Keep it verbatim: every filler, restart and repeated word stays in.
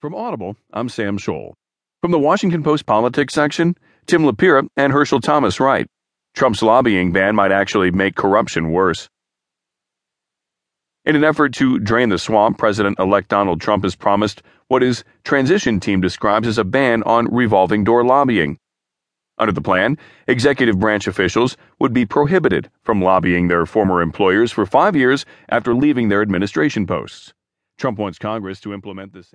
From Audible, I'm Sam Scholl. From the Washington Post politics section, Tim LaPira and Herschel Thomas write, Trump's lobbying ban might actually make corruption worse. In an effort to drain the swamp, President-elect Donald Trump has promised what his transition team describes as a ban on revolving door lobbying. Under the plan, executive branch officials would be prohibited from lobbying their former employers for five years after leaving their administration posts. Trump wants Congress to implement this.